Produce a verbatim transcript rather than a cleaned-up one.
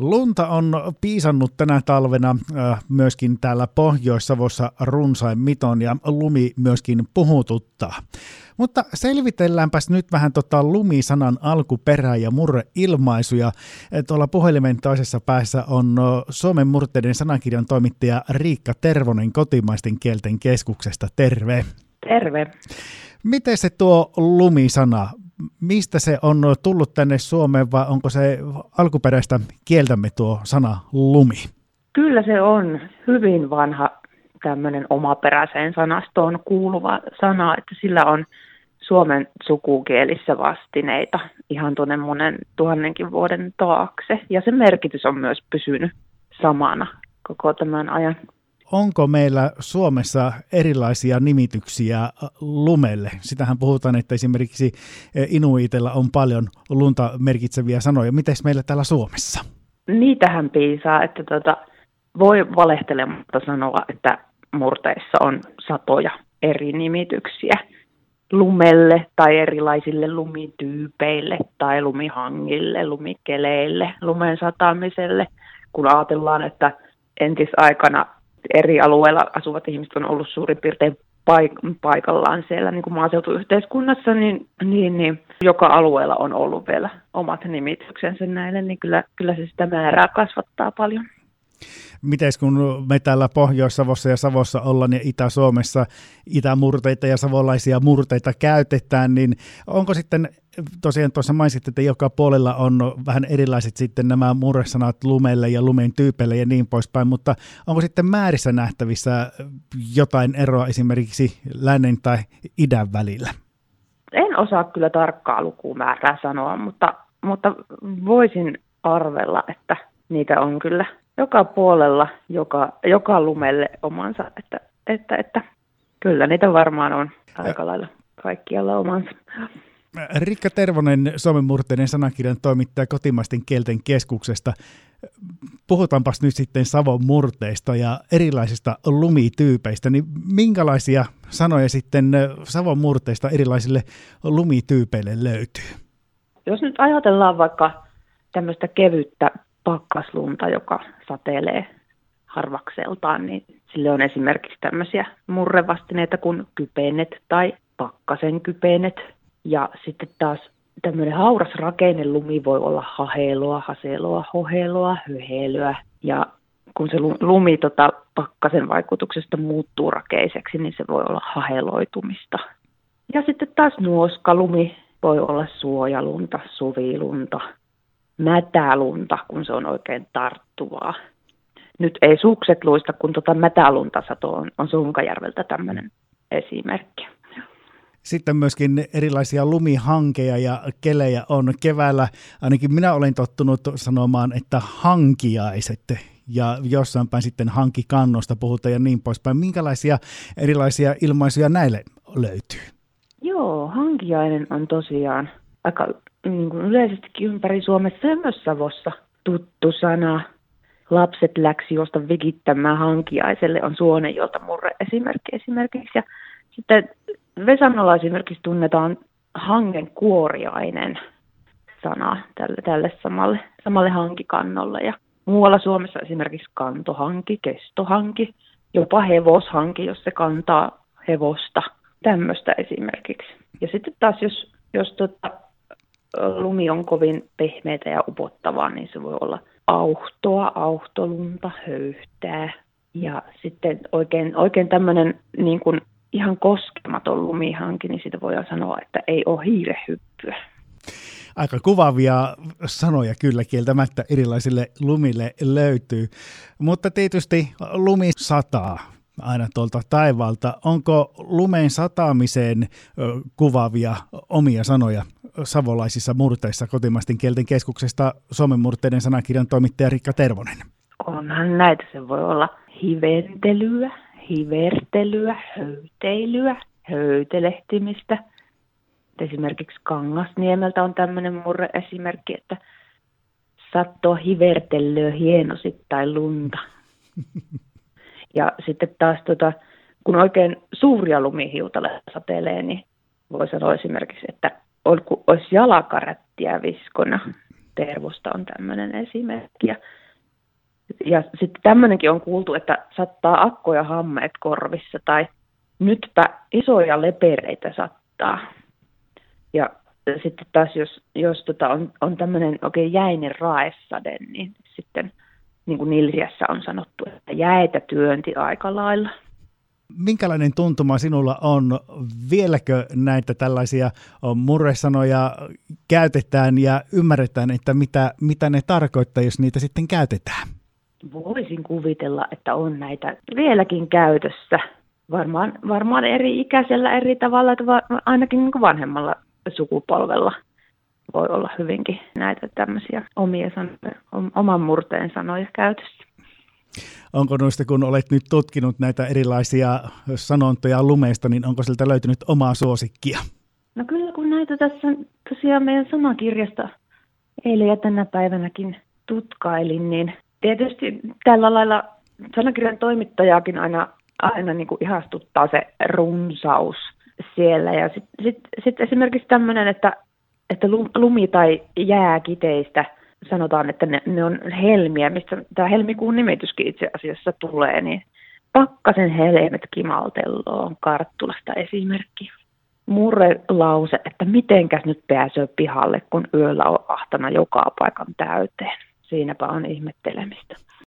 Lunta on piisannut tänä talvena myöskin täällä Pohjois-Savossa runsain miton ja lumi myöskin puhututtaa. Mutta selvitelläänpäs nyt vähän tota lumisanan alkuperää ja murreilmaisuja. Tuolla puhelimen toisessa päässä on Suomen murteiden sanakirjan toimittaja Riikka Tervonen Kotimaisten kielten keskuksesta. Terve! Terve! Miten se tuo lumisana? Mistä se on tullut tänne Suomeen, vai onko se alkuperäistä kieltämme tuo sana lumi? Kyllä se on hyvin vanha tämmöinen omaperäiseen sanastoon kuuluva sana, että sillä on suomen sukukielissä vastineita ihan tuonne monen tuhannenkin vuoden taakse. Ja se merkitys on myös pysynyt samana koko tämän ajan. Onko meillä Suomessa erilaisia nimityksiä lumelle? Sitähän puhutaan, että esimerkiksi inuitilla on paljon lunta merkitseviä sanoja. Mites meillä täällä Suomessa? Niitähän piisaa, että tuota, voi valehtelematta sanoa, että murteissa on satoja eri nimityksiä lumelle tai erilaisille lumityypeille tai lumihangille, lumikeleille, lumen satamiselle, kun ajatellaan, että entisaikana eri alueilla asuvat ihmiset on ollut suurin piirtein paik- paikallaan siellä niin kuin maaseutuyhteiskunnassa, niin, niin, niin joka alueella on ollut vielä omat nimityksensä näille, niin kyllä, kyllä se sitä määrää kasvattaa paljon. Mites kun me täällä Pohjois-Savossa ja Savossa ollaan ja Itä-Suomessa itämurteita ja savolaisia murteita käytetään, niin onko sitten, tosiaan tuossa mainitsit, että joka puolella on vähän erilaiset sitten nämä murresanat lumelle ja lumen tyypeille ja niin poispäin, mutta onko sitten määrissä nähtävissä jotain eroa esimerkiksi lännen tai idän välillä? En osaa kyllä tarkkaa lukumäärää sanoa, mutta, mutta voisin arvella, että niitä on kyllä. Joka puolella, joka, joka lumelle omansa, että, että, että kyllä niitä varmaan on aika lailla kaikkialla omansa. Riikka Tervonen, Suomen murteiden sanakirjan toimittaja Kotimaisten kielten keskuksesta. Puhutaanpas nyt sitten Savon murteista ja erilaisista lumityypeistä. Niin minkälaisia sanoja sitten Savon murteista erilaisille lumityypeille löytyy? Jos nyt ajatellaan vaikka tämmöistä kevyttä pakkaslunta, joka satelee harvakseltaan, niin sille on esimerkiksi tämmöisiä murrevastineita kuin kypenet tai pakkasen kypenet. Ja sitten taas tämmöinen hauras rakeinen lumi voi olla haheloa, haseloa, hoheloa, höhelöä. Ja kun se lumi tota, pakkasen vaikutuksesta muuttuu rakeiseksi, niin se voi olla haheloitumista. Ja sitten taas nuoskalumi voi olla suojalunta, suvilunta. Mätälunta, kun se on oikein tarttuvaa. Nyt ei sukset luista, kun tuota mätäluntsato on, on Sunkajärveltä tämmöinen esimerkki. Sitten myöskin erilaisia lumihankeja ja kelejä on keväällä. Ainakin minä olen tottunut sanomaan, että hankiaiset ja jossain päin sitten hankikannosta puhutaan ja niin poispäin. Minkälaisia erilaisia ilmaisuja näille löytyy? Joo, hankiainen on tosiaan aika niin kuin yleisestikin ympäri Suomessa ja myös Savossa tuttu sana. Lapset läksi josta vikittämään hankiaiselle on Suonenjoelta murre esimerkki esimerkiksi. Ja sitten Vesanolla esimerkiksi tunnetaan hangen kuoriainen sana tälle, tälle samalle, samalle hankikannolle. Ja muualla Suomessa esimerkiksi kantohanki, kestohanki, jopa hevoshanki, jos se kantaa hevosta. Tämmöistä esimerkiksi. Ja sitten taas jos, jos tuota, lumi on kovin pehmeätä ja upottavaa, niin se voi olla auhtoa, auhtolunta, höyhtää. Ja sitten oikein, oikein tämmöinen niin kuin ihan koskematon lumihanki, niin siitä voidaan sanoa, että ei ole hiirehyppyä. Aika kuvaavia sanoja kyllä kieltämättä erilaisille lumille löytyy. Mutta tietysti lumi sataa aina tuolta taivaalta. Onko lumen sataamiseen kuvaavia omia sanoja savolaisissa murteissa Kotimaisten kielten keskuksesta Suomen murteiden sanakirjan toimittaja Riikka Tervonen? Onhan näitä. Se voi olla hiventelyä, hivertelyä, höyteilyä, höytelehtimistä. Esimerkiksi Kangasniemeltä on tämmöinen murre-esimerkki, että satto hivertelyä hienosittain lunta. Ja sitten taas, tota, kun oikein suuria lumihiutaleja satelee, niin voi sanoa esimerkiksi, että olisi jalkarättiä viskona. tervosta on tämmöinen esimerkki. Ja, ja sitten tämmöinenkin on kuultu, että sattaa akkoja hammeet korvissa tai nytpä isoja lepereitä sattaa. Ja sitten taas jos, jos tota on, on tämmöinen oikein jäinen raessade, niin sitten niin kuin Nilsiässä on sanottu, että jäitä työnti aika lailla. Minkälainen tuntuma sinulla on? Vieläkö näitä tällaisia murresanoja käytetään ja ymmärretään, että mitä, mitä ne tarkoittaa, jos niitä sitten käytetään? Voisin kuvitella, että on näitä vieläkin käytössä. Varmaan, varmaan eri ikäisellä eri tavalla, että ainakin niin kuin vanhemmalla sukupolvella voi olla hyvinkin näitä tämmöisiä omia sanoja, oman murteen sanoja käytössä. Onko noista, kun olet nyt tutkinut näitä erilaisia sanontoja lumeista, niin onko siltä löytynyt omaa suosikkia? No kyllä, kun näitä tässä tosiaan meidän sanakirjasta eilen ja tänä päivänäkin tutkailin, niin tietysti tällä lailla sanakirjan toimittajaakin aina, aina niin kuin ihastuttaa se runsaus siellä. Ja sitten sit, sit esimerkiksi tämmöinen, että, että lumi- tai jääkiteistä sanotaan, että ne, ne on helmiä, mistä tämä helmikuun nimityskin itse asiassa tulee, niin pakkasen helmet kimaltelloo on Karttulasta esimerkki. Murrelause, että mitenkäs nyt pääsee pihalle, kun yöllä on ahtana joka paikan täyteen. Siinäpä on ihmettelemistä.